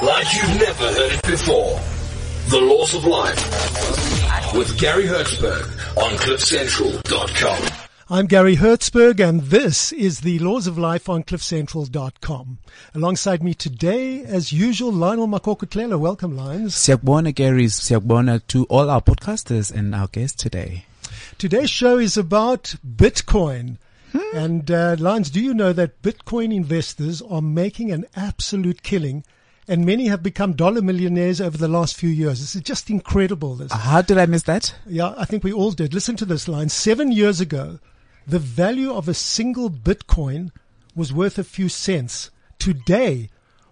Like you've never heard it before. The Laws of Life with Gary Hertzberg on CliffCentral.com. I'm Gary Hertzberg, and this is The Laws of Life on CliffCentral.com. Alongside me today, as usual, Lionel Makokutlela. Welcome, Lions. Siyabona, Gary. Siyabona to all our podcasters and our guests today. Today's show is about Bitcoin. And Lions, do you know that Bitcoin investors are making an absolute killing? And many have become dollar millionaires over the last few years. This is just incredible. This. How did I miss that? Yeah, I think we all did. Listen to this line. 7 years ago, the value of a single Bitcoin was worth a few cents. Today,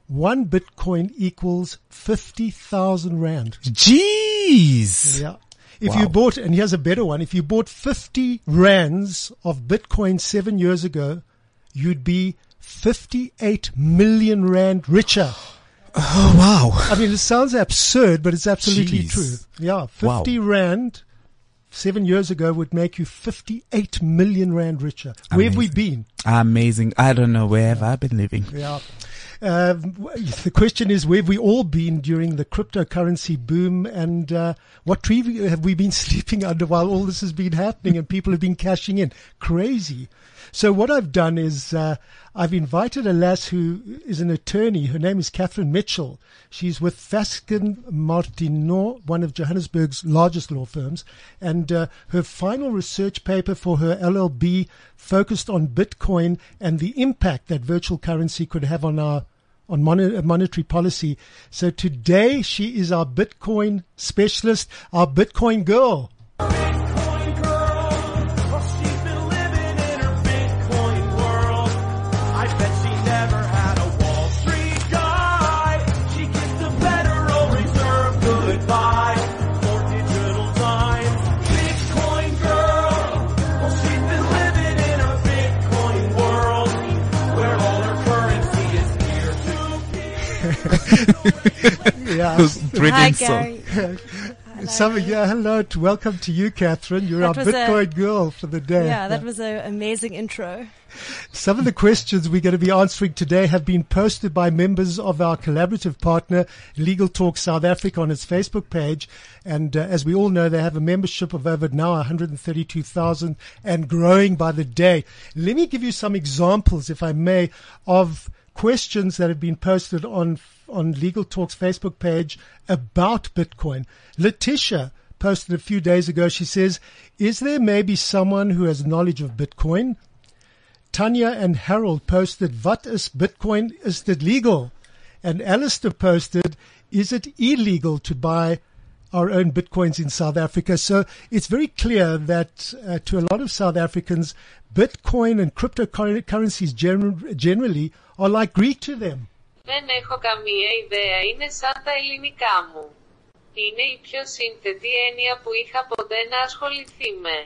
one Bitcoin equals 50,000 Rand. Jeez! Yeah. If you bought, and here's a better one, if you bought 50 Rands of Bitcoin 7 years ago, you'd be 58 million Rand richer. Oh, wow. I mean, it sounds absurd, but it's absolutely true. Yeah, 50 Rand 7 years ago would make you 58 million Rand richer. Amazing. Where have we been? Amazing. I don't know. Where have I been living? Yeah. The question is, where have we all been during the cryptocurrency boom, and what tree have we been sleeping under while all this has been happening and people have been cashing in? Crazy. So what I've done is I've invited a lass who is an attorney. Her name is Kathryn Mitchell. She's with Fasken Martineau, one of Johannesburg's largest law firms. And her final research paper for her LLB focused on Bitcoin and the impact that virtual currency could have on our monetary policy. So today she is our Bitcoin specialist, our Bitcoin girl. Hi, Gary. Hello. Hello. Welcome to you, Kathryn. You're our Bitcoin girl for the day. Yeah, that was an amazing intro. Some of the questions we're going to be answering today have been posted by members of our collaborative partner, Legal Talk South Africa, on its Facebook page. And as we all know, they have a membership of over now 132,000 and growing by the day. Let me give you some examples, if I may, of questions that have been posted on Legal Talk's Facebook page about Bitcoin. Letitia posted a few days ago. She says, is there maybe someone who has knowledge of Bitcoin? Tanya and Harold posted, what is Bitcoin? Is it legal? And Alistair posted, is it illegal to buy our own Bitcoins in South Africa? So it's very clear that to a lot of South Africans, Bitcoin and cryptocurrencies generally are like Greek to them. Δεν έχω καμία ιδέα, είναι σαν τα ελληνικά μου. Είναι η πιο σύνθετη έννοια που είχα ποτέ να ασχοληθεί με.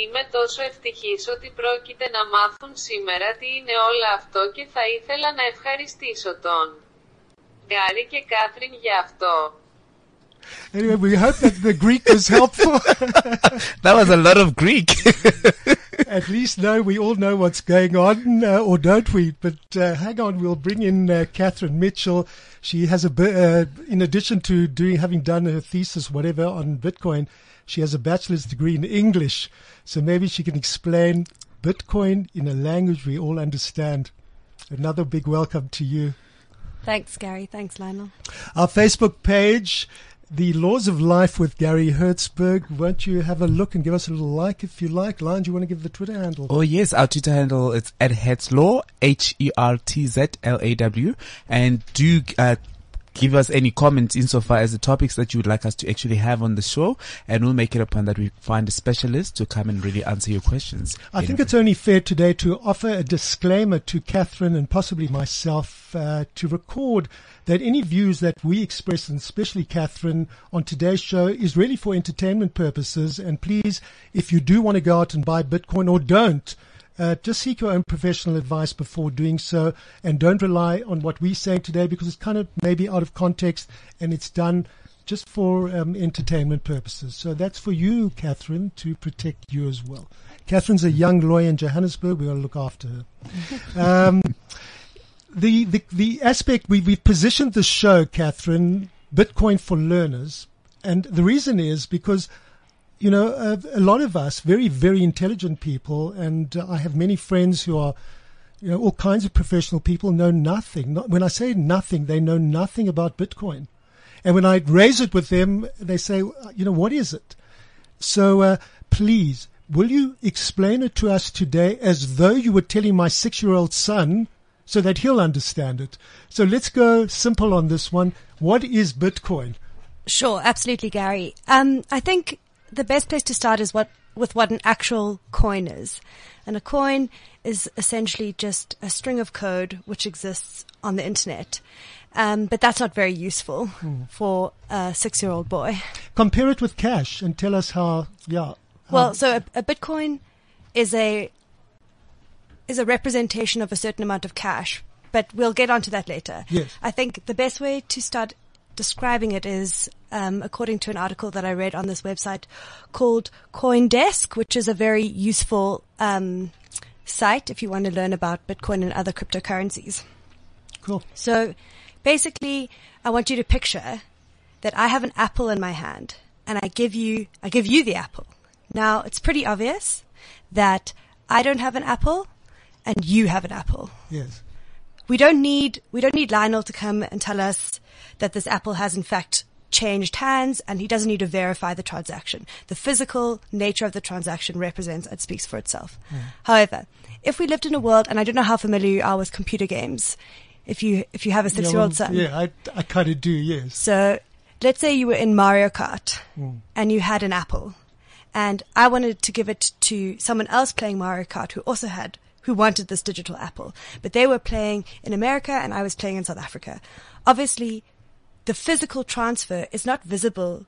Είμαι τόσο ευτυχής ότι πρόκειται να μάθουν σήμερα τι είναι όλο αυτό και θα ήθελα να ευχαριστήσω τον Γκάρι και Κάθριν για αυτό. Anyway, we hope that the Greek was helpful. That was a lot of Greek. At least now we all know what's going on, or don't we? But hang on, we'll bring in Kathryn Mitchell. She has in addition to having done her thesis, whatever, on Bitcoin, she has a bachelor's degree in English. So maybe she can explain Bitcoin in a language we all understand. Another big welcome to you. Thanks, Gary. Thanks, Lionel. Our Facebook page, The Laws of Life with Gary Hertzberg. Won't you have a look and give us a little like if you like? Lion, do you want to give the Twitter handle? Oh, yes. Our Twitter handle is @Hertzlaw, HERTZLAW. And do give us any comments insofar as the topics that you would like us to actually have on the show, and we'll make it a point that we find a specialist to come and really answer your questions. I think it's only fair today to offer a disclaimer to Kathryn and possibly myself to record that any views that we express, and especially Kathryn, on today's show is really for entertainment purposes. And please, if you do want to go out and buy Bitcoin or don't, just seek your own professional advice before doing so, and don't rely on what we say today because it's kind of maybe out of context and it's done just for entertainment purposes. So that's for you, Kathryn, to protect you as well. Kathryn's a young lawyer in Johannesburg. We've got to look after her. The aspect we've positioned the show, Kathryn, Bitcoin for Learners, and the reason is because you know, a lot of us, very, very intelligent people, and I have many friends who are, you know, all kinds of professional people, know nothing. When I say nothing, they know nothing about Bitcoin. And when I raise it with them, they say, you know, what is it? So please, will you explain it to us today as though you were telling my 6-year-old son so that he'll understand it? So let's go simple on this one. What is Bitcoin? Sure, absolutely, Gary. I think the best place to start is with what an actual coin is. And a coin is essentially just a string of code which exists on the internet. But that's not very useful for a 6-year-old boy. Compare it with cash and tell us how, Well, so a Bitcoin is a representation of a certain amount of cash, but we'll get onto that later. Yes. I think the best way to start describing it is, according to an article that I read on this website called CoinDesk, which is a very useful site if you want to learn about Bitcoin and other cryptocurrencies. Cool. So basically, I want you to picture that I have an apple in my hand, and I give you the apple. Now, it's pretty obvious that I don't have an apple, and you have an apple. Yes. We don't need Lionel to come and tell us that this apple has in fact changed hands, and he doesn't need to verify the transaction. The physical nature of the transaction represents and speaks for itself. Yeah. However, if we lived in a world, and I don't know how familiar you are with computer games, if you have a 6-year-old son. Yeah, I kind of do, yes. So let's say you were in Mario Kart and you had an apple, and I wanted to give it to someone else playing Mario Kart who wanted this digital apple, but they were playing in America and I was playing in South Africa. Obviously, the physical transfer is not visible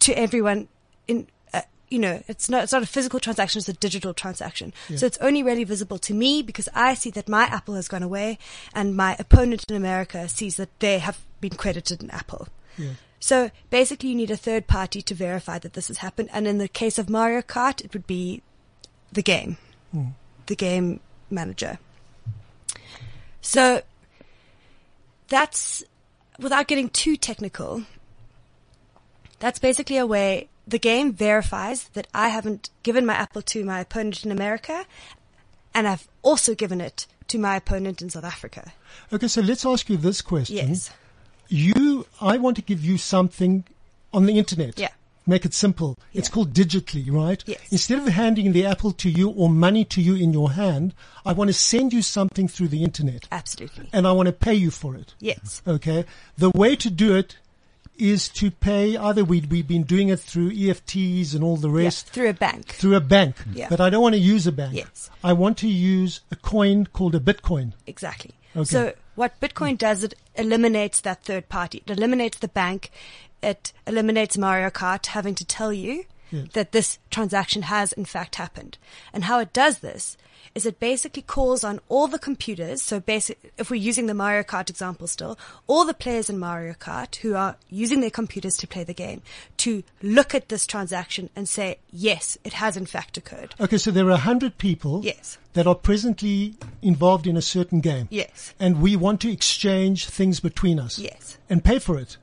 to everyone. It's not a physical transaction; it's a digital transaction. Yeah. So it's only really visible to me because I see that my apple has gone away, and my opponent in America sees that they have been credited an apple. Yeah. So basically, you need a third party to verify that this has happened. And in the case of Mario Kart, it would be the game. Mm. The game manager. So that's, without getting too technical, that's basically a way the game verifies that I haven't given my apple to my opponent in America, and I've also given it to my opponent in South Africa. Okay, so let's ask you this question. Yes. I want to give you something on the internet. Yeah. Make it simple. Yeah. It's called digitally, right? Yes. Instead of handing the apple to you or money to you in your hand, I want to send you something through the internet. Absolutely. And I want to pay you for it. Yes. Okay. The way to do it is to pay, either we've been doing it through EFTs and all the rest. Yeah, through a bank. Through a bank. Yeah. But I don't want to use a bank. Yes. I want to use a coin called a Bitcoin. Exactly. Okay. So what Bitcoin does, it eliminates that third party. It eliminates the bank. It eliminates Mario Kart having to tell you that this transaction has in fact happened. And how it does this is it basically calls on all the computers. So basically, if we're using the Mario Kart example still, all the players in Mario Kart who are using their computers to play the game to look at this transaction and say, yes, it has in fact occurred. Okay, so there are 100 people that are presently involved in a certain game. Yes. And we want to exchange things between us. Yes. And pay for it.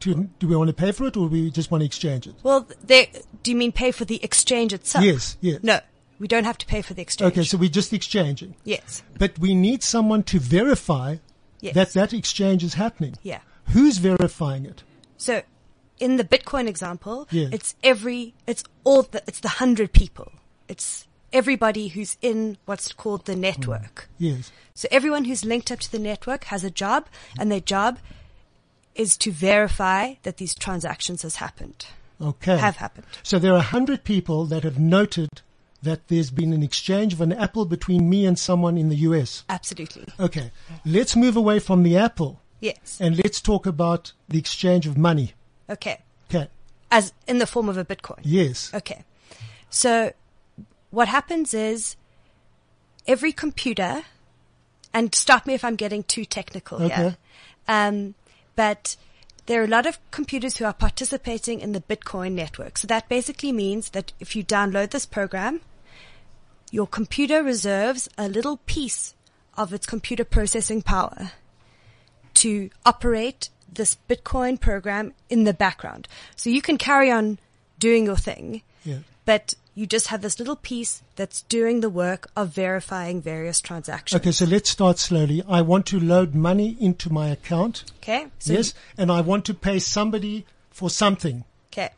Do we want to pay for it, or do we just want to exchange it? Well, do you mean pay for the exchange itself? Yes, yes. No, we don't have to pay for the exchange. Okay, so we're just exchanging. Yes. But we need someone to verify that exchange is happening. Yeah. Who's verifying it? So in the Bitcoin example, it's the 100 people. It's everybody who's in what's called the network. Yes. So everyone who's linked up to the network has a job, and their job is to verify that these transactions have happened. So there are 100 people that have noted that there's been an exchange of an apple between me and someone in the US. Absolutely. Okay. Let's move away from the apple. Yes. And let's talk about the exchange of money. Okay. Okay. As in the form of a Bitcoin. Yes. Okay. So what happens is every computer, and stop me if I'm getting too technical here. But there are a lot of computers who are participating in the Bitcoin network. So that basically means that if you download this program, your computer reserves a little piece of its computer processing power to operate this Bitcoin program in the background. So you can carry on doing your thing, but you just have this little piece that's doing the work of verifying various transactions. Okay, so let's start slowly. I want to load money into my account. Okay. So yes, and I want to pay somebody for something. Okay.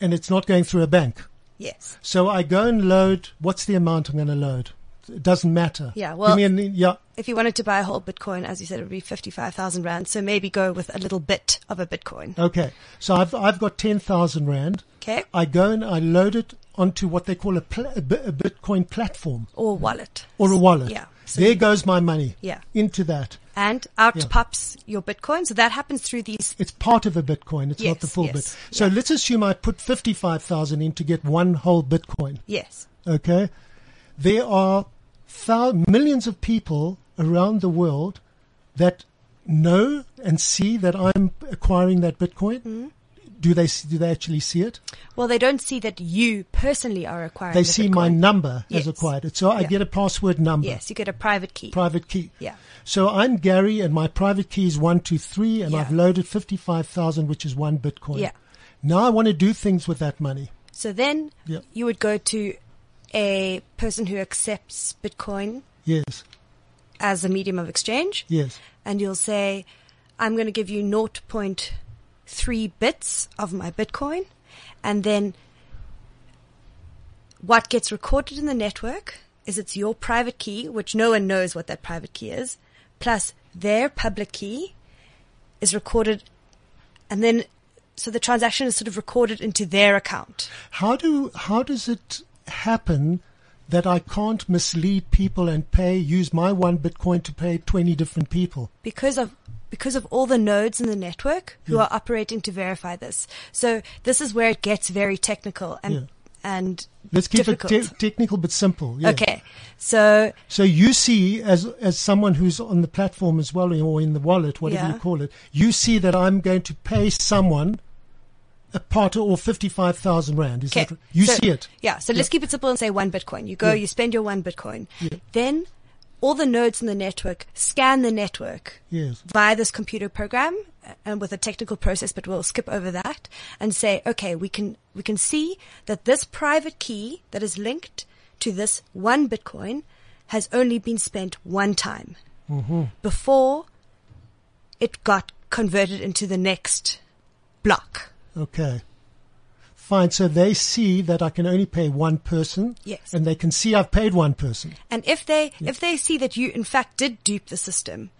And it's not going through a bank. Yes. So I go and load. What's the amount I'm going to load? It doesn't matter. Yeah, well, if you wanted to buy a whole Bitcoin, as you said, it would be 55,000 Rand. So maybe go with a little bit of a Bitcoin. Okay. So I've got 10,000 Rand. Okay. I go and I load it onto what they call a Bitcoin platform. Or wallet. Yeah. So there goes my money. Yeah. Into that. And out pops your Bitcoin. So that happens through these. It's part of a Bitcoin. It's not the full bit. So let's assume I put 55,000 in to get one whole Bitcoin. Yes. Okay. There are millions of people around the world that know and see that I'm acquiring that Bitcoin. Mm-hmm. Do they actually see it? Well, they don't see that you personally are acquiring. They see Bitcoin. My number as acquired it. So I get a password number. Yes, you get a private key. Yeah. So I'm Gary and my private key is 123 and I've loaded 55,000, which is one Bitcoin. Yeah. Now I want to do things with that money. So then you would go to a person who accepts Bitcoin. Yes. As a medium of exchange. Yes. And you'll say, I'm going to give you 0.3 bits of my Bitcoin, and then what gets recorded in the network is it's your private key, which no one knows what that private key is, plus their public key is recorded, and then so the transaction is sort of recorded into their account. How does it happen that I can't mislead people and use my one Bitcoin to pay 20 different people? Because of all the nodes in the network who are operating to verify this. So this is where it gets very technical and let's keep it technical but simple. Yeah. Okay. So you see, as someone who's on the platform as well, or in the wallet, whatever you call it, you see that I'm going to pay someone a part or 55,000 Rand. Is that right? See it. Yeah. So let's keep it simple and say one Bitcoin. You go, you spend your one Bitcoin. Yeah. Then all the nodes in the network scan the network via this computer program and with a technical process, but we'll skip over that and say, okay, we can see that this private key that is linked to this one Bitcoin has only been spent one time before it got converted into the next block. Okay. Fine. So they see that I can only pay one person. Yes. And they can see I've paid one person. And if they see that you in fact did dupe the system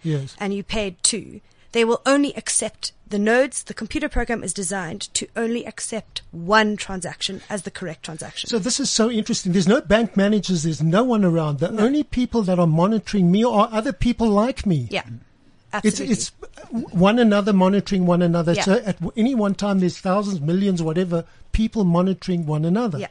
and you paid two, they will only accept the nodes. The computer program is designed to only accept one transaction as the correct transaction. So this is so interesting. There's no bank managers. There's no one around. The only people that are monitoring me are other people like me. Yeah. Absolutely. It's one another monitoring one another. Yeah. So at any one time, there's thousands, millions, whatever, people monitoring one another. Yeah.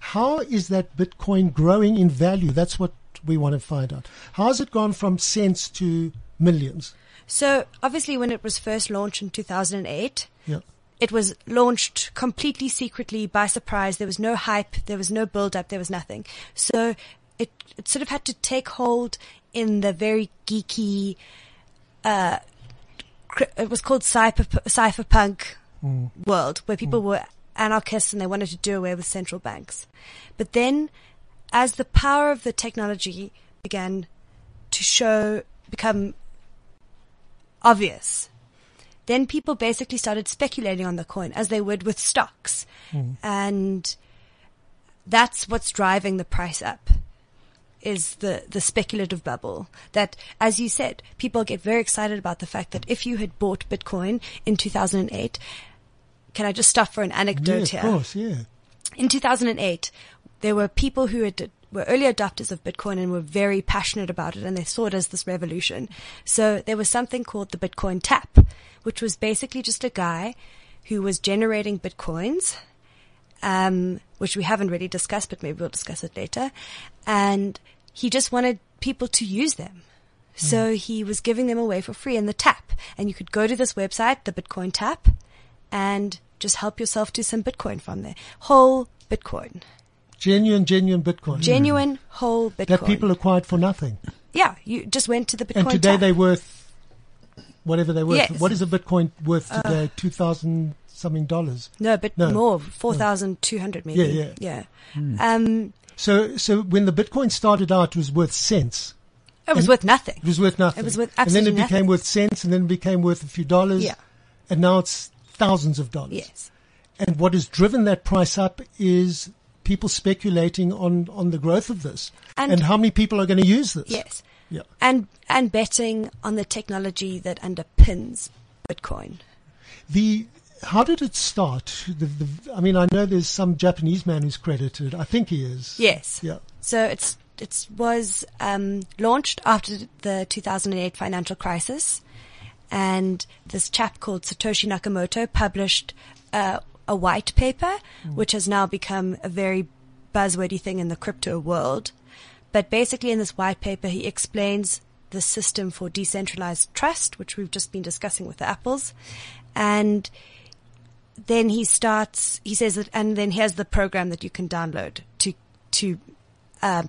How is that Bitcoin growing in value? That's what we want to find out. How has it gone from cents to millions? So obviously when it was first launched in 2008, it was launched completely secretly by surprise. There was no hype. There was no build-up. There was nothing. So it sort of had to take hold in the very geeky it was called cypherpunk world, where people were anarchists and they wanted to do away with central banks. But then as the power of the technology began to become obvious, then people basically started speculating on the coin as they would with stocks. And that's what's driving the price up. is the speculative bubble that, as you said, people get very excited about the fact that if you had bought Bitcoin in 2008, can I just stop for an anecdote here? Of course, yeah. In 2008, there were people who were early adopters of Bitcoin and were very passionate about it, and they saw it as this revolution. So there was something called the Bitcoin Tap, which was basically just a guy who was generating Bitcoins, which we haven't really discussed, but maybe we'll discuss it later. And he just wanted people to use them. So he was giving them away for free in the tap. And you could go to this website, the Bitcoin Tap, and just help yourself to some Bitcoin from there. Whole Bitcoin. Genuine Bitcoin. Genuine, whole Bitcoin. That people acquired for nothing. Yeah, you just went to the Bitcoin Tap. And today they're worth whatever they're worth. Yes. What is a Bitcoin worth today? $2,000 something. No, but more, 4,200 maybe. Yeah. So when the Bitcoin started out, it was worth cents. It was worth nothing. It was worth nothing. It was worth absolutely nothing. And then it became worth cents, and then it became worth a few dollars. Yeah. And now it's thousands of dollars. Yes. And what has driven that price up is people speculating on the growth of this and how many people are going to use this. Yes. Yeah. And betting on the technology that underpins Bitcoin. How did it start? I mean, I know there's some Japanese man who's credited. I think he is. Yes. Yeah. So it was launched after the 2008 financial crisis, and this chap called Satoshi Nakamoto published a white paper, which has now become a very buzzwordy thing in the crypto world. But basically, in this white paper, he explains the system for decentralized trust, which we've just been discussing with the apples, and then he says that, and then here's the program that you can download to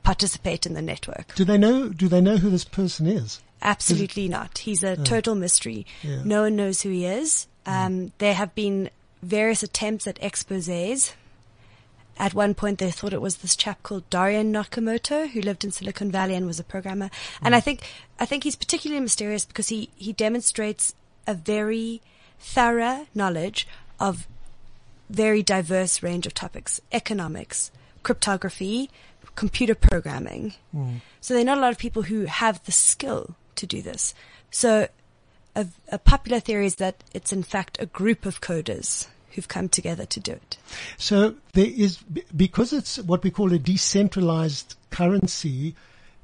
participate in the network. Do they know who this person is? Absolutely not. He's a total mystery. Yeah. No one knows who he is. There have been various attempts at exposés. At one point, they thought it was this chap called Dorian Nakamoto, who lived in Silicon Valley and was a programmer. And I think he's particularly mysterious because he demonstrates a very thorough knowledge of very diverse range of topics: economics, cryptography, computer programming. So there are not a lot of people who have the skill to do this. So a popular theory is that it's in fact a group of coders who've come together to do it. So there is, because it's what we call a decentralized currency,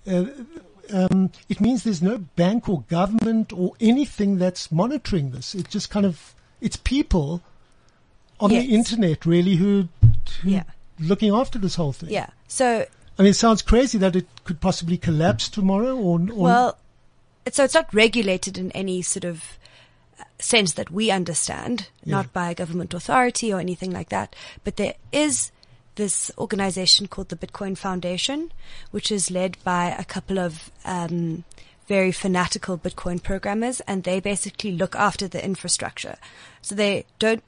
it means there's no bank or government or anything that's monitoring this. It's just kind of, it's people on the internet really who looking after this whole thing. Yeah. So I mean, it sounds crazy that it could possibly collapse tomorrow or well, so it's not regulated in any sort of sense that we understand, not by a government authority or anything like that. But there is this organization called the Bitcoin Foundation, which is led by a couple of very fanatical Bitcoin programmers, and they basically look after the infrastructure. So they don't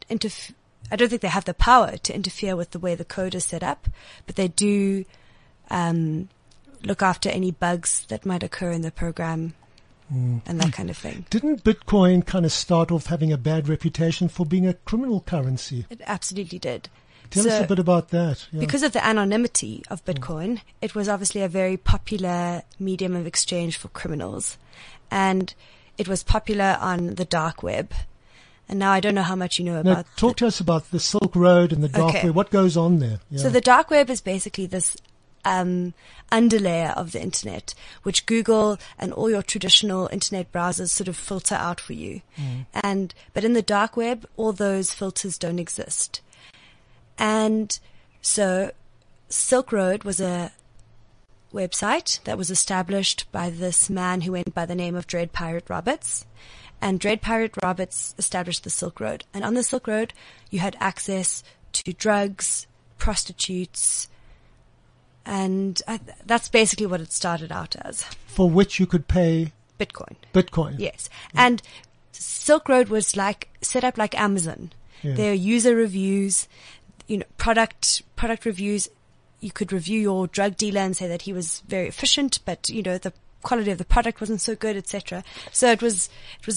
I don't think they have the power to interfere with the way the code is set up, but they do look after any bugs that might occur in the program. And that kind of thing. Didn't Bitcoin kind of start off having a bad reputation for being a criminal currency? It absolutely did. Tell us a bit about that. Yeah. Because of the anonymity of Bitcoin, it was obviously a very popular medium of exchange for criminals. And it was popular on the dark web. And now I don't know how much you know about that. Talk to us about the Silk Road and the dark web. What goes on there? Yeah. So the dark web is basically this underlayer of the internet, which Google and all your traditional internet browsers sort of filter out for you. But in the dark web, all those filters don't exist. And so Silk Road was a website that was established by this man who went by the name of Dread Pirate Roberts. And Dread Pirate Roberts established the Silk Road. And on the Silk Road, you had access to drugs, prostitutes, and that's basically what it started out as. For which you could pay Bitcoin. Yes. Yeah. And Silk Road was like set up like Amazon. Yeah. There are user reviews, product reviews. You could review your drug dealer and say that he was very efficient, but the quality of the product wasn't so good, etc. So it was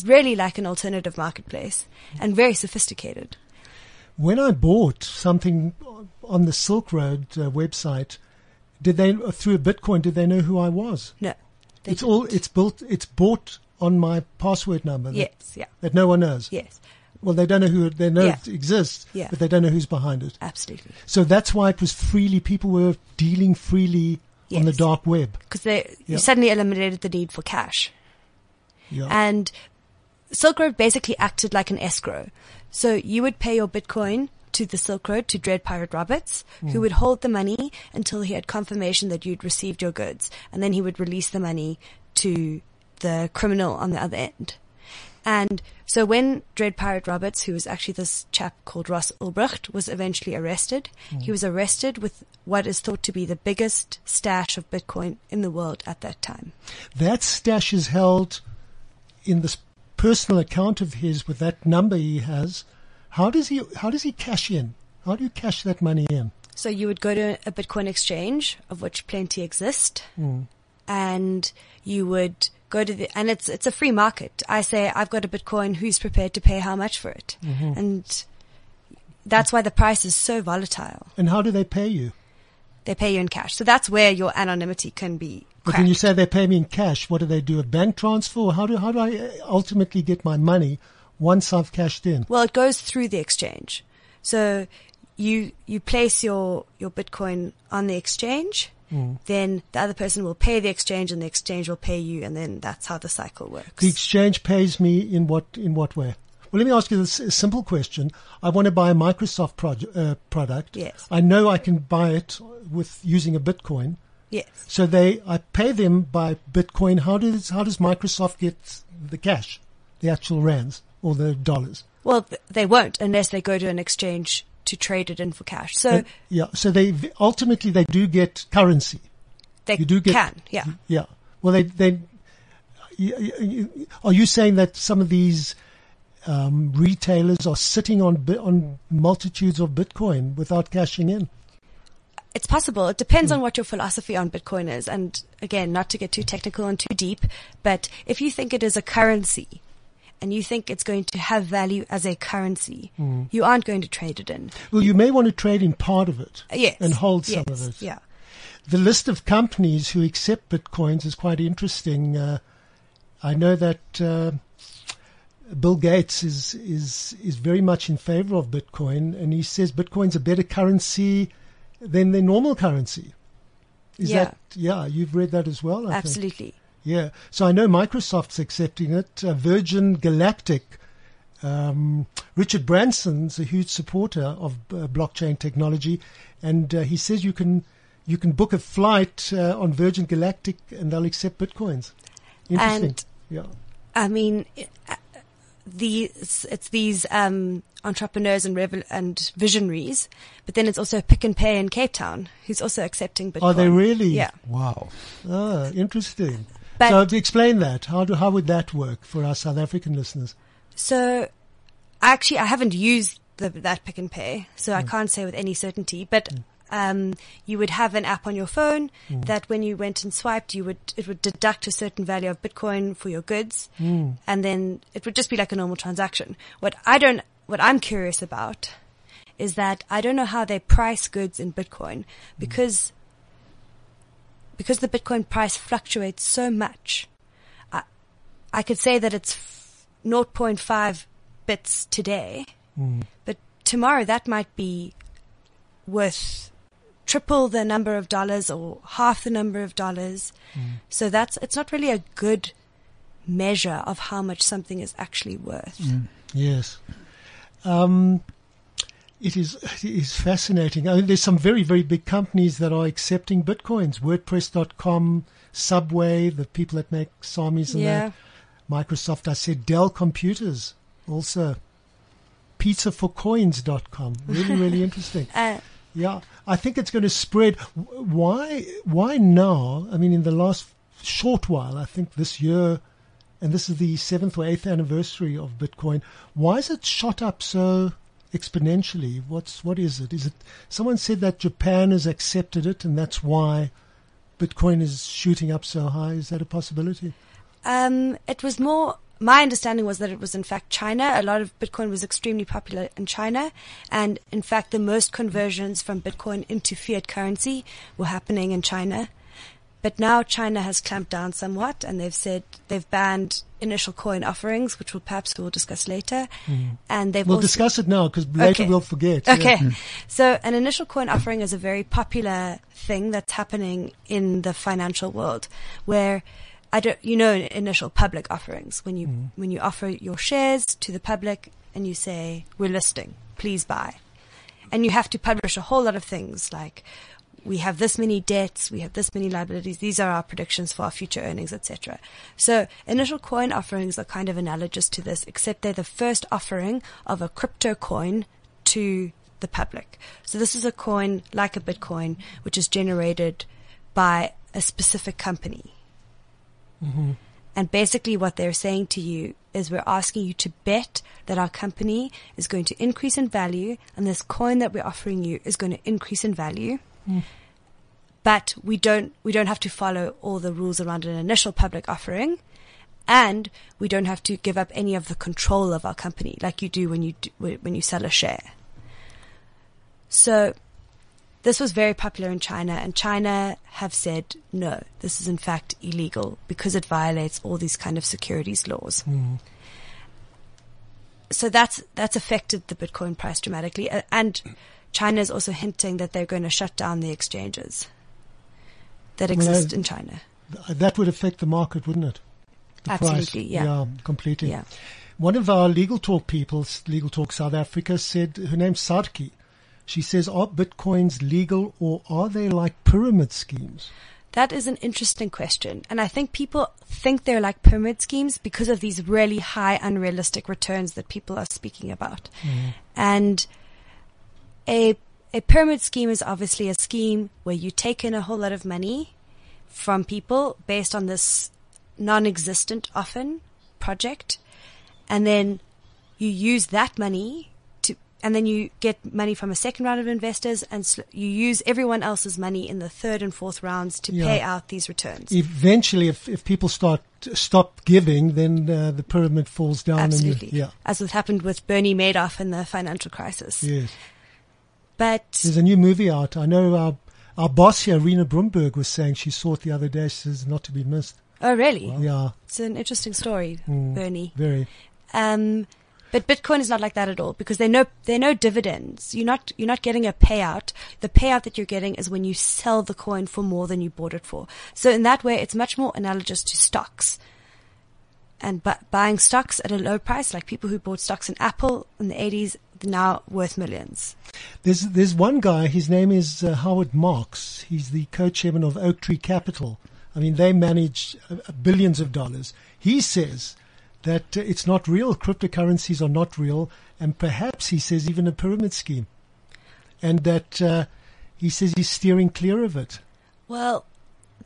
really like an alternative marketplace and very sophisticated. When I bought something on the Silk Road website, did they, through Bitcoin, did they know who I was? No. It's all, it's bought on my password number. That no one knows. Yes. Well, they don't know who, they know it exists, but they don't know who's behind it. Absolutely. So that's why it was freely, people were dealing freely on the dark web. Because they you suddenly eliminated the need for cash. Yeah. And Silk Road basically acted like an escrow. So you would pay your Bitcoin to the Silk Road, to Dread Pirate Roberts, who would hold the money until he had confirmation that you'd received your goods. And then he would release the money to the criminal on the other end. And so when Dread Pirate Roberts, who was actually this chap called Ross Ulbricht, was eventually arrested, he was arrested with what is thought to be the biggest stash of Bitcoin in the world at that time. That stash is held in this personal account of his with that number he has. How does he cash in? How do you cash that money in? So you would go to a Bitcoin exchange, of which plenty exist, and you would go to the, and it's a free market. I say, I've got a Bitcoin, who's prepared to pay how much for it? Mm-hmm. And that's why the price is so volatile. And how do they pay you? They pay you in cash. So that's where your anonymity can be cracked. But when you say they pay me in cash, what do they do? A bank transfer? How do I ultimately get my money once I've cashed in? Well, it goes through the exchange. So you place your Bitcoin on the exchange. Then the other person will pay the exchange, and the exchange will pay you, and then that's how the cycle works. The exchange pays me in what way? Well, let me ask you this simple question. I want to buy a Microsoft product. Yes. I know I can buy it with using a Bitcoin. Yes. So I pay them by Bitcoin. How does Microsoft get the cash, the actual rands or the dollars? Well, they won't unless they go to an exchange to trade it in for cash. So so they ultimately they do get currency. Well, they are you saying that some of these retailers are sitting on multitudes of Bitcoin without cashing in? It's possible. It depends on what your philosophy on Bitcoin is, and again, not to get too technical and too deep, but if you think it is a currency, and you think it's going to have value as a currency, you aren't going to trade it in. Well, you may want to trade in part of it and hold some of it. Yeah. The list of companies who accept Bitcoins is quite interesting. I know that Bill Gates is very much in favor of Bitcoin, and he says Bitcoin's a better currency than the normal currency. You've read that as well, I think. Absolutely. Yeah, so I know Microsoft's accepting it. Virgin Galactic, Richard Branson's a huge supporter of blockchain technology, and he says you can book a flight on Virgin Galactic and they'll accept Bitcoins. Interesting. And, I mean, it's these entrepreneurs and visionaries, but then it's also Pick n Pay in Cape Town who's also accepting Bitcoin. Are they really? Yeah. Wow. Ah, interesting. So to explain that, how would that work for our South African listeners? So I haven't used that Pick n Pay, so I can't say with any certainty, but you would have an app on your phone that when you went and swiped, it would deduct a certain value of Bitcoin for your goods, and then it would just be like a normal transaction. What I'm curious about is that I don't know how they price goods in Bitcoin because the Bitcoin price fluctuates so much. I could say that it's 0.5 bits today, but tomorrow that might be worth triple the number of dollars or half the number of dollars. So it's not really a good measure of how much something is actually worth. Yes. It is fascinating. I mean, there's some very, very big companies that are accepting Bitcoins. WordPress.com, Subway, the people that make samis and that. Microsoft, I said, Dell computers also. PizzaforCoins.com. Really, really interesting. I think it's going to spread. Why now? I mean, in the last short while, I think this year, and this is the 7th or 8th anniversary of Bitcoin, why has it shot up so exponentially? What is it? Is it someone said that Japan has accepted it and that's why Bitcoin is shooting up so high? Is that a possibility? It was more my understanding was that it was in fact China. A lot of Bitcoin was extremely popular in China, and in fact the most conversions from Bitcoin into fiat currency were happening in China. But now China has clamped down somewhat, and they've said they've banned initial coin offerings, which we'll perhaps we'll discuss later. Mm. And they've we'll discuss it now because later we'll forget. Okay. Yeah. Mm. So an initial coin offering is a very popular thing that's happening in the financial world, where initial public offerings when you offer your shares to the public and you say we're listing, please buy, and you have to publish a whole lot of things like, we have this many debts, we have this many liabilities, these are our predictions for our future earnings, etc. So initial coin offerings are kind of analogous to this, except they're the first offering of a crypto coin to the public. So this is a coin like a Bitcoin, which is generated by a specific company. Mm-hmm. And basically what they're saying to you is we're asking you to bet that our company is going to increase in value, and this coin that we're offering you is going to increase in value. Mm. But we don't have to follow all the rules around an initial public offering, and we don't have to give up any of the control of our company like you do when you sell a share. So this was very popular in China, and China have said no, this is in fact illegal because it violates all these kind of securities laws. Mm. So that's affected the Bitcoin price dramatically, and China is also hinting that they're going to shut down the exchanges that exist in China. That would affect the market, wouldn't it? The Absolutely, price. Yeah. Yeah, completely. Yeah. One of our Legal Talk people, Legal Talk South Africa, said, her name's Sarki, she says, are Bitcoins legal or are they like pyramid schemes? That is an interesting question. And I think people think they're like pyramid schemes because of these really high unrealistic returns that people are speaking about. Mm. And a pyramid scheme is obviously a scheme where you take in a whole lot of money from people based on this non-existent often project, and then you use that money to, and then you get money from a second round of investors, and you use everyone else's money in the third and fourth rounds to pay out these returns. Eventually, if people stop giving, then the pyramid falls down. Absolutely, and as what happened with Bernie Madoff in the financial crisis. Yes. But there's a new movie out. I know our boss here, Rena Brumberg, was saying she saw it the other day. She says not to be missed. Oh, really? Wow. Yeah. It's an interesting story, Bernie. Very. But Bitcoin is not like that at all because there are no dividends. You're not getting a payout. The payout that you're getting is when you sell the coin for more than you bought it for. So in that way, it's much more analogous to stocks. And buying stocks at a low price, like people who bought stocks in Apple in the 80s, they're now worth millions. There's one guy, his name is Howard Marks. He's the co-chairman of Oak Tree Capital. I mean, they manage billions of dollars. He says that it's not real. Cryptocurrencies are not real. And perhaps, he says, even a pyramid scheme. And that he says he's steering clear of it. Well,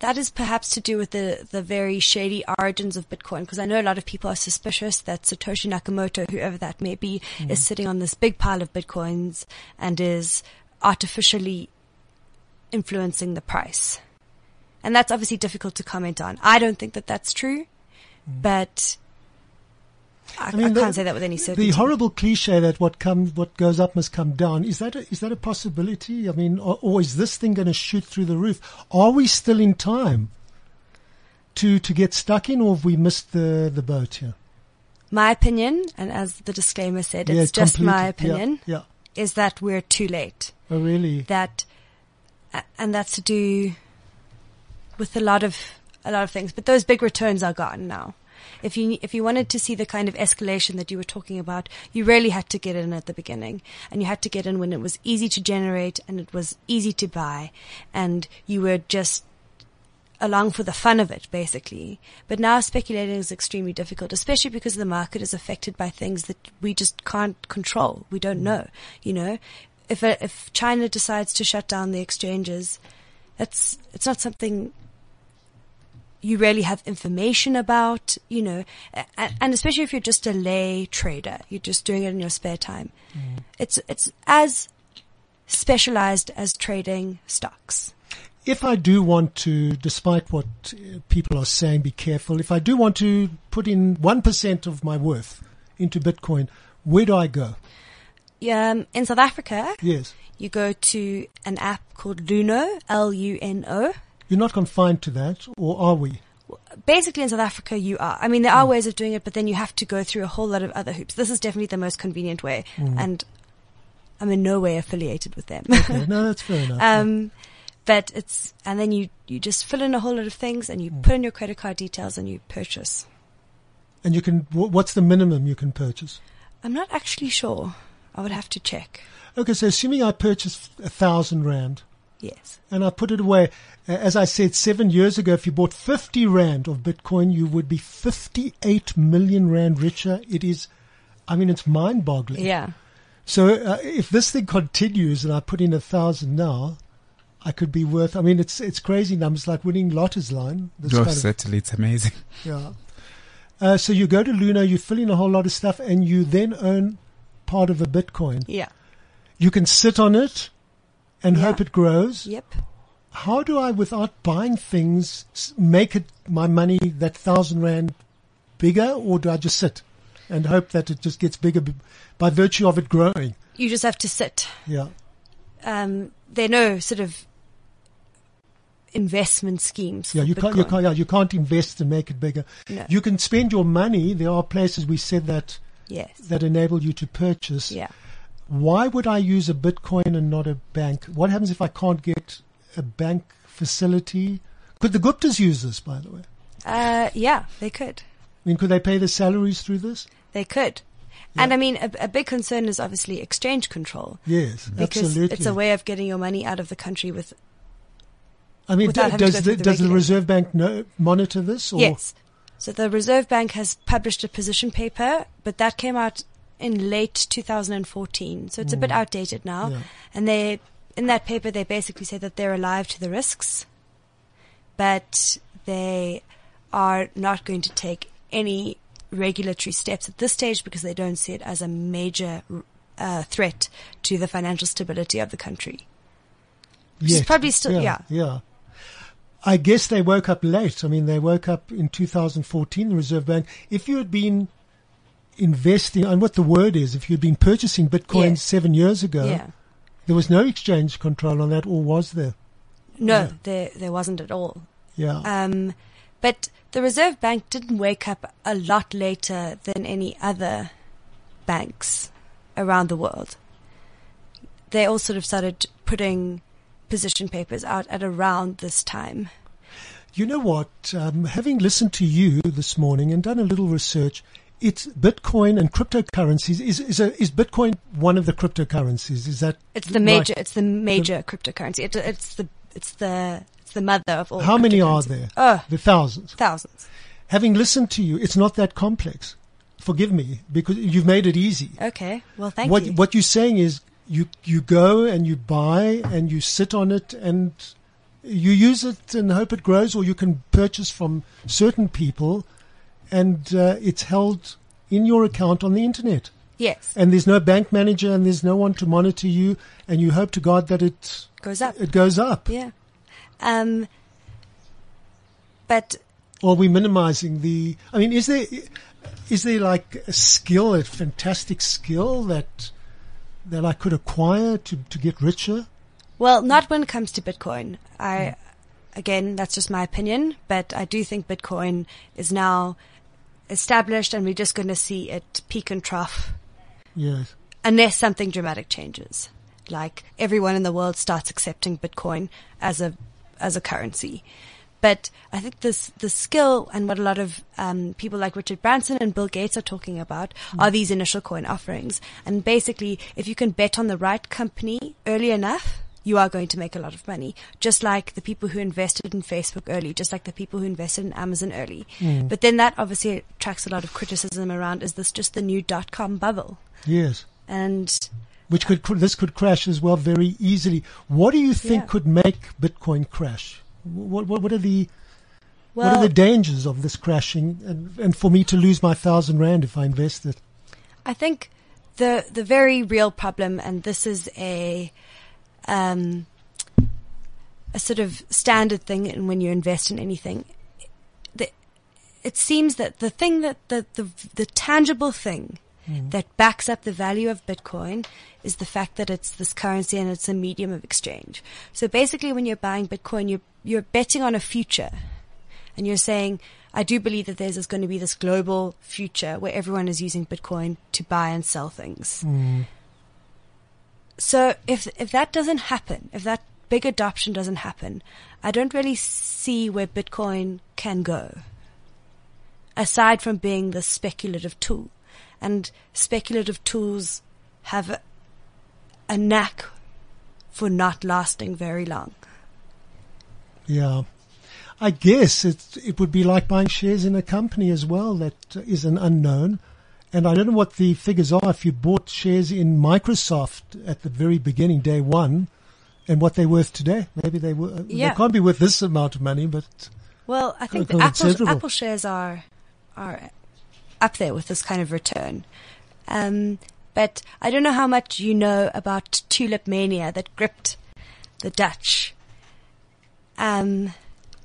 that is perhaps to do with the very shady origins of Bitcoin, because I know a lot of people are suspicious that Satoshi Nakamoto, whoever that may be, is sitting on this big pile of Bitcoins and is artificially influencing the price. And that's obviously difficult to comment on. I don't think that that's true, but I can't say that with any certainty. The horrible cliche that what goes up must come down, is that a possibility? I mean, or is this thing going to shoot through the roof? Are we still in time to get stuck in, or have we missed the boat here? My opinion, and as the disclaimer said, it's just my opinion, is that we're too late. Oh, really? And that's to do with a lot of things. But those big returns are gone now. If you wanted to see the kind of escalation that you were talking about, you really had to get in at the beginning, and you had to get in when it was easy to generate and it was easy to buy, and you were just along for the fun of it, basically. But now speculating is extremely difficult, especially because the market is affected by things that we just can't control. We don't know, If China decides to shut down the exchanges, it's not something you really have information about, and especially if you're just a lay trader, you're just doing it in your spare time. Mm. It's as specialized as trading stocks. if I do want to, despite what people are saying, be careful, if I do want to put in 1% of my worth into Bitcoin, where do I go? In South Africa, yes, you go to an app called Luno, Luno. You're not confined to that, or are we? Basically, in South Africa, you are. I mean, there are ways of doing it, but then you have to go through a whole lot of other hoops. This is definitely the most convenient way, and I'm in no way affiliated with them. Okay. No, that's fair enough. But it's, and then you just fill in a whole lot of things, and you put in your credit card details, and you purchase. And you can, what's the minimum you can purchase? I'm not actually sure. I would have to check. Okay, so assuming I purchased 1,000 rand. Yes. And I put it away. As I said, 7 years ago, if you bought 50 rand of Bitcoin, you would be 58 million rand richer. It is, I mean, it's mind boggling. Yeah. So if this thing continues and I put in 1,000 now, I could be worth, I mean, it's crazy numbers, like winning Lotto's line. Oh, certainly. It's amazing. Yeah. So you go to Luno, you fill in a whole lot of stuff, and you then own part of a Bitcoin. Yeah. You can sit on it and hope it grows. Yep. How do I, without buying things, make it my money, that 1,000 rand, bigger, or do I just sit and hope that it just gets bigger by virtue of it growing? You just have to sit. Yeah. There are no sort of investment schemes for Bitcoin. You can't invest and make it bigger. No. You can spend your money. There are places, we said that, yes, that enable you to purchase. Yeah. Why would I use a Bitcoin and not a bank? What happens if I can't get a bank facility? Could the Guptas use this, by the way? Yeah, they could. I mean, could they pay their salaries through this? They could. Yeah. And I mean, a big concern is obviously exchange control. Yes, because absolutely. Because it's a way of getting your money out of the country with. I mean, does the Reserve Bank monitor this? Or? Yes. So the Reserve Bank has published a position paper, but that came out in late 2014, so it's a bit outdated now. Yeah. And they, in that paper, they basically say that they're alive to the risks, but they are not going to take any regulatory steps at this stage because they don't see it as a major threat to the financial stability of the country. Yes, it's probably still yeah. I guess they woke up late. I mean, they woke up in 2014. The Reserve Bank. If you had been investing, and what the word is, if you'd been purchasing Bitcoin 7 years ago, there was no exchange control on that, or was there? No, there wasn't at all. Yeah. But the Reserve Bank didn't wake up a lot later than any other banks around the world. They all sort of started putting position papers out at around this time. You know what? Having listened to you this morning and done a little research, it's Bitcoin and cryptocurrencies. Is Bitcoin one of the cryptocurrencies? Is that it's the major cryptocurrency. It's the mother of all. How many are there? Oh, the thousands. Thousands. Having listened to you, it's not that complex. Forgive me, because you've made it easy. Okay. Well, thank you. What you're saying is you go and you buy and you sit on it and you use it and hope it grows, or you can purchase from certain people. And it's held in your account on the internet. Yes. And there's no bank manager, and there's no one to monitor you. And you hope to God that it goes up. It goes up. Yeah. But are we minimizing the? I mean, is there like a skill, a fantastic skill that I could acquire to get richer? Well, not when it comes to Bitcoin. Again, that's just my opinion, but I do think Bitcoin is now established, and we're just going to see it peak and trough. Yes. Unless something dramatic changes, like everyone in the world starts accepting Bitcoin as a currency. But I think the skill, and what a lot of people like Richard Branson and Bill Gates are talking about, are these initial coin offerings. And basically, if you can bet on the right company early enough, you are going to make a lot of money, just like the people who invested in Facebook early, just like the people who invested in Amazon early. Mm. But then that obviously attracts a lot of criticism around, is this just the new .com bubble? Yes. And which could crash as well very easily. What do you think could make Bitcoin crash? What are the dangers of this crashing, and for me to lose my 1,000 rand if I invest it? I think the very real problem, and this is a sort of standard thing, and when you invest in anything, it seems that the thing that the tangible thing that backs up the value of Bitcoin is the fact that it's this currency and it's a medium of exchange. So basically, when you're buying Bitcoin, you're betting on a future, and you're saying, I do believe that there's going to be this global future where everyone is using Bitcoin to buy and sell things. So if that doesn't happen, if that big adoption doesn't happen, I don't really see where Bitcoin can go, aside from being the speculative tool. And speculative tools have a knack for not lasting very long. Yeah. I guess it would be like buying shares in a company as well that is an unknown. And I don't know what the figures are if you bought shares in Microsoft at the very beginning, day one, and what they're worth today. Maybe they were. Yeah. They can't be worth this amount of money, but well, I think the Apple shares are up there with this kind of return. But I don't know how much you know about tulip mania that gripped the Dutch. And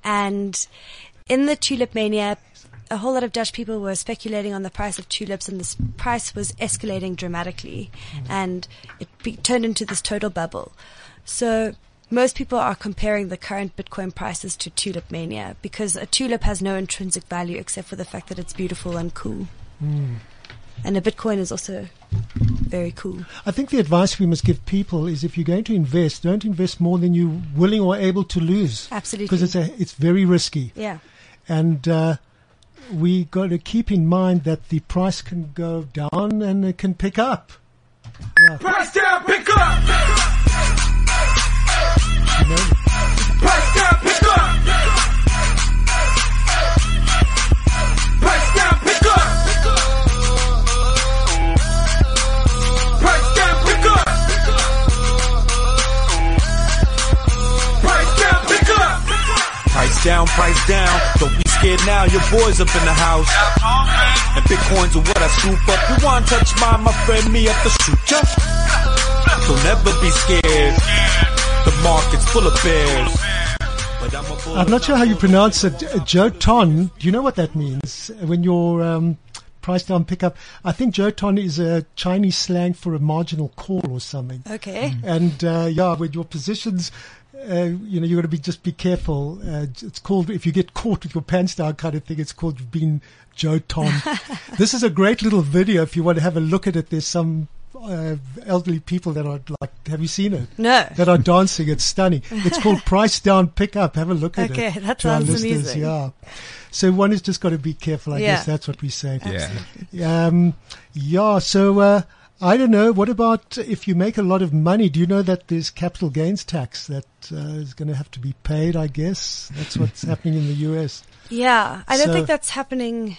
in the tulip mania, a whole lot of Dutch people were speculating on the price of tulips, and this price was escalating dramatically, and it turned into this total bubble. So most people are comparing the current Bitcoin prices to tulip mania, because a tulip has no intrinsic value except for the fact that it's beautiful and cool. And a Bitcoin is also very cool. I think the advice we must give people is, if you're going to invest, don't invest more than you're willing or able to lose. Absolutely. Because it's very risky. Yeah. And we got to keep in mind that the price can go down and it can pick up. Yeah. Price down, pick up! You know? Price down, pick up! Price down, pick up! Price down, price down. Don't be scared now, your boy's up in the house. And Bitcoins are what I scoop up. You wanna touch mine, my friend, me up the shoot ya. So never be scared. The market's full of bears. But I'm not sure how you pronounce it. Joton, do you know what that means? When you're price down, pick up. I think Joton is a Chinese slang for a marginal call or something. Okay. And when your positions, you got to just be careful. It's called, if you get caught with your pants down kind of thing, it's called being Joton. This is a great little video if you want to have a look at it. There's some elderly people that are like, have you seen it? No. That are dancing. It's stunning. It's called Price Down Pick Up. Have a look at it. Okay, that sounds amazing. Yeah. So one has just got to be careful. I guess that's what we say. Yeah. So, I don't know. What about if you make a lot of money? Do you know that there's capital gains tax that is going to have to be paid, I guess? That's what's happening in the US. Yeah. I don't think that's happening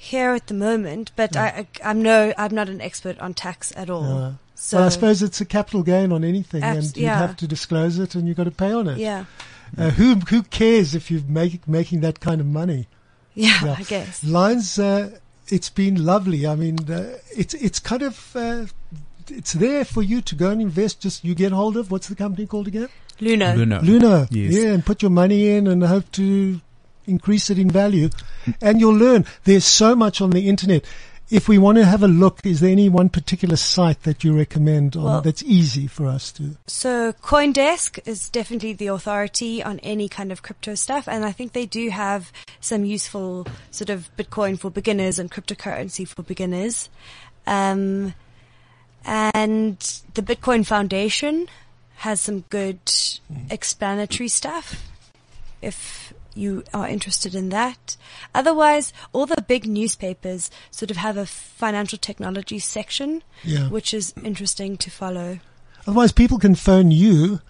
here at the moment, but I'm not an expert on tax at all. So well, I suppose it's a capital gain on anything, and you have to disclose it, and you've got to pay on it. Yeah. Who cares if you're making that kind of money? Yeah, I guess. Lines... it's been lovely. I mean, it's kind of it's there for you to go and invest. Just you get hold of, what's the company called again? Luno. Yes. Yeah, and put your money in and hope to increase it in value, and you'll learn. There's so much on the internet. If we want to have a look, is there any one particular site that you recommend that's easy for us to? So CoinDesk is definitely the authority on any kind of crypto stuff. And I think they do have some useful sort of Bitcoin for beginners and cryptocurrency for beginners. And the Bitcoin Foundation has some good explanatory stuff, if you are interested in that. Otherwise, all the big newspapers sort of have a financial technology section, which is interesting to follow. Otherwise, people can phone you.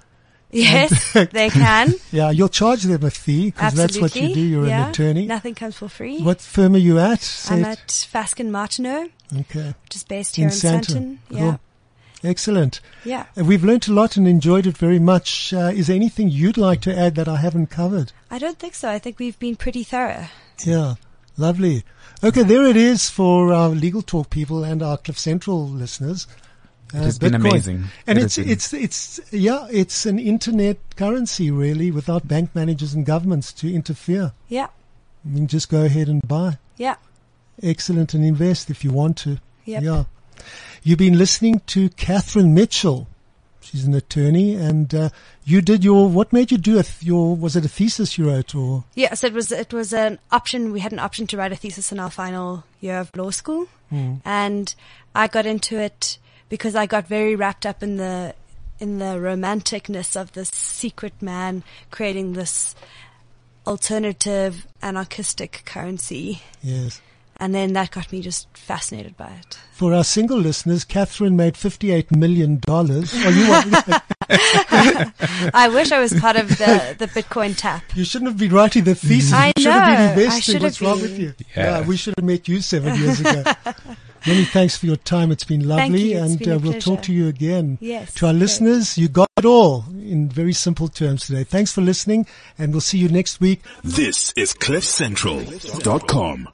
Yes, they can. Yeah, you'll charge them a fee, because that's what you do. You're an attorney. Nothing comes for free. What firm are you at? I'm at Fasken Martineau, which is based here in Sandton. Cool. Yeah. Excellent. Yeah. We've learnt a lot and enjoyed it very much. Is there anything you'd like to add that I haven't covered? I don't think so. I think we've been pretty thorough. Yeah. Lovely. Okay, there it is for our Legal Talk people and our Cliff Central listeners. It's been amazing. And it's an internet currency really without bank managers and governments to interfere. Yeah. You can just go ahead and buy. Yeah. Excellent, and invest if you want to. Yep. Yeah. You've been listening to Kathryn Mitchell. She's an attorney, and you did your. What made you do your? Was it a thesis you wrote, or? Yes, it was an option. We had an option to write a thesis in our final year of law school, and I got into it because I got very wrapped up in the romanticness of this secret man creating this alternative anarchistic currency. Yes. And then that got me just fascinated by it. For our single listeners, Kathryn made $58 million. I wish I was part of the Bitcoin tap. You shouldn't have been writing the thesis. You should have been investing. What's wrong with you? Yeah. We should have met you 7 years ago. Many thanks for your time. It's been lovely. And we'll talk to you again. Yes. To our listeners, you got it all in very simple terms today. Thanks for listening, and we'll see you next week. This is CliffCentral.com.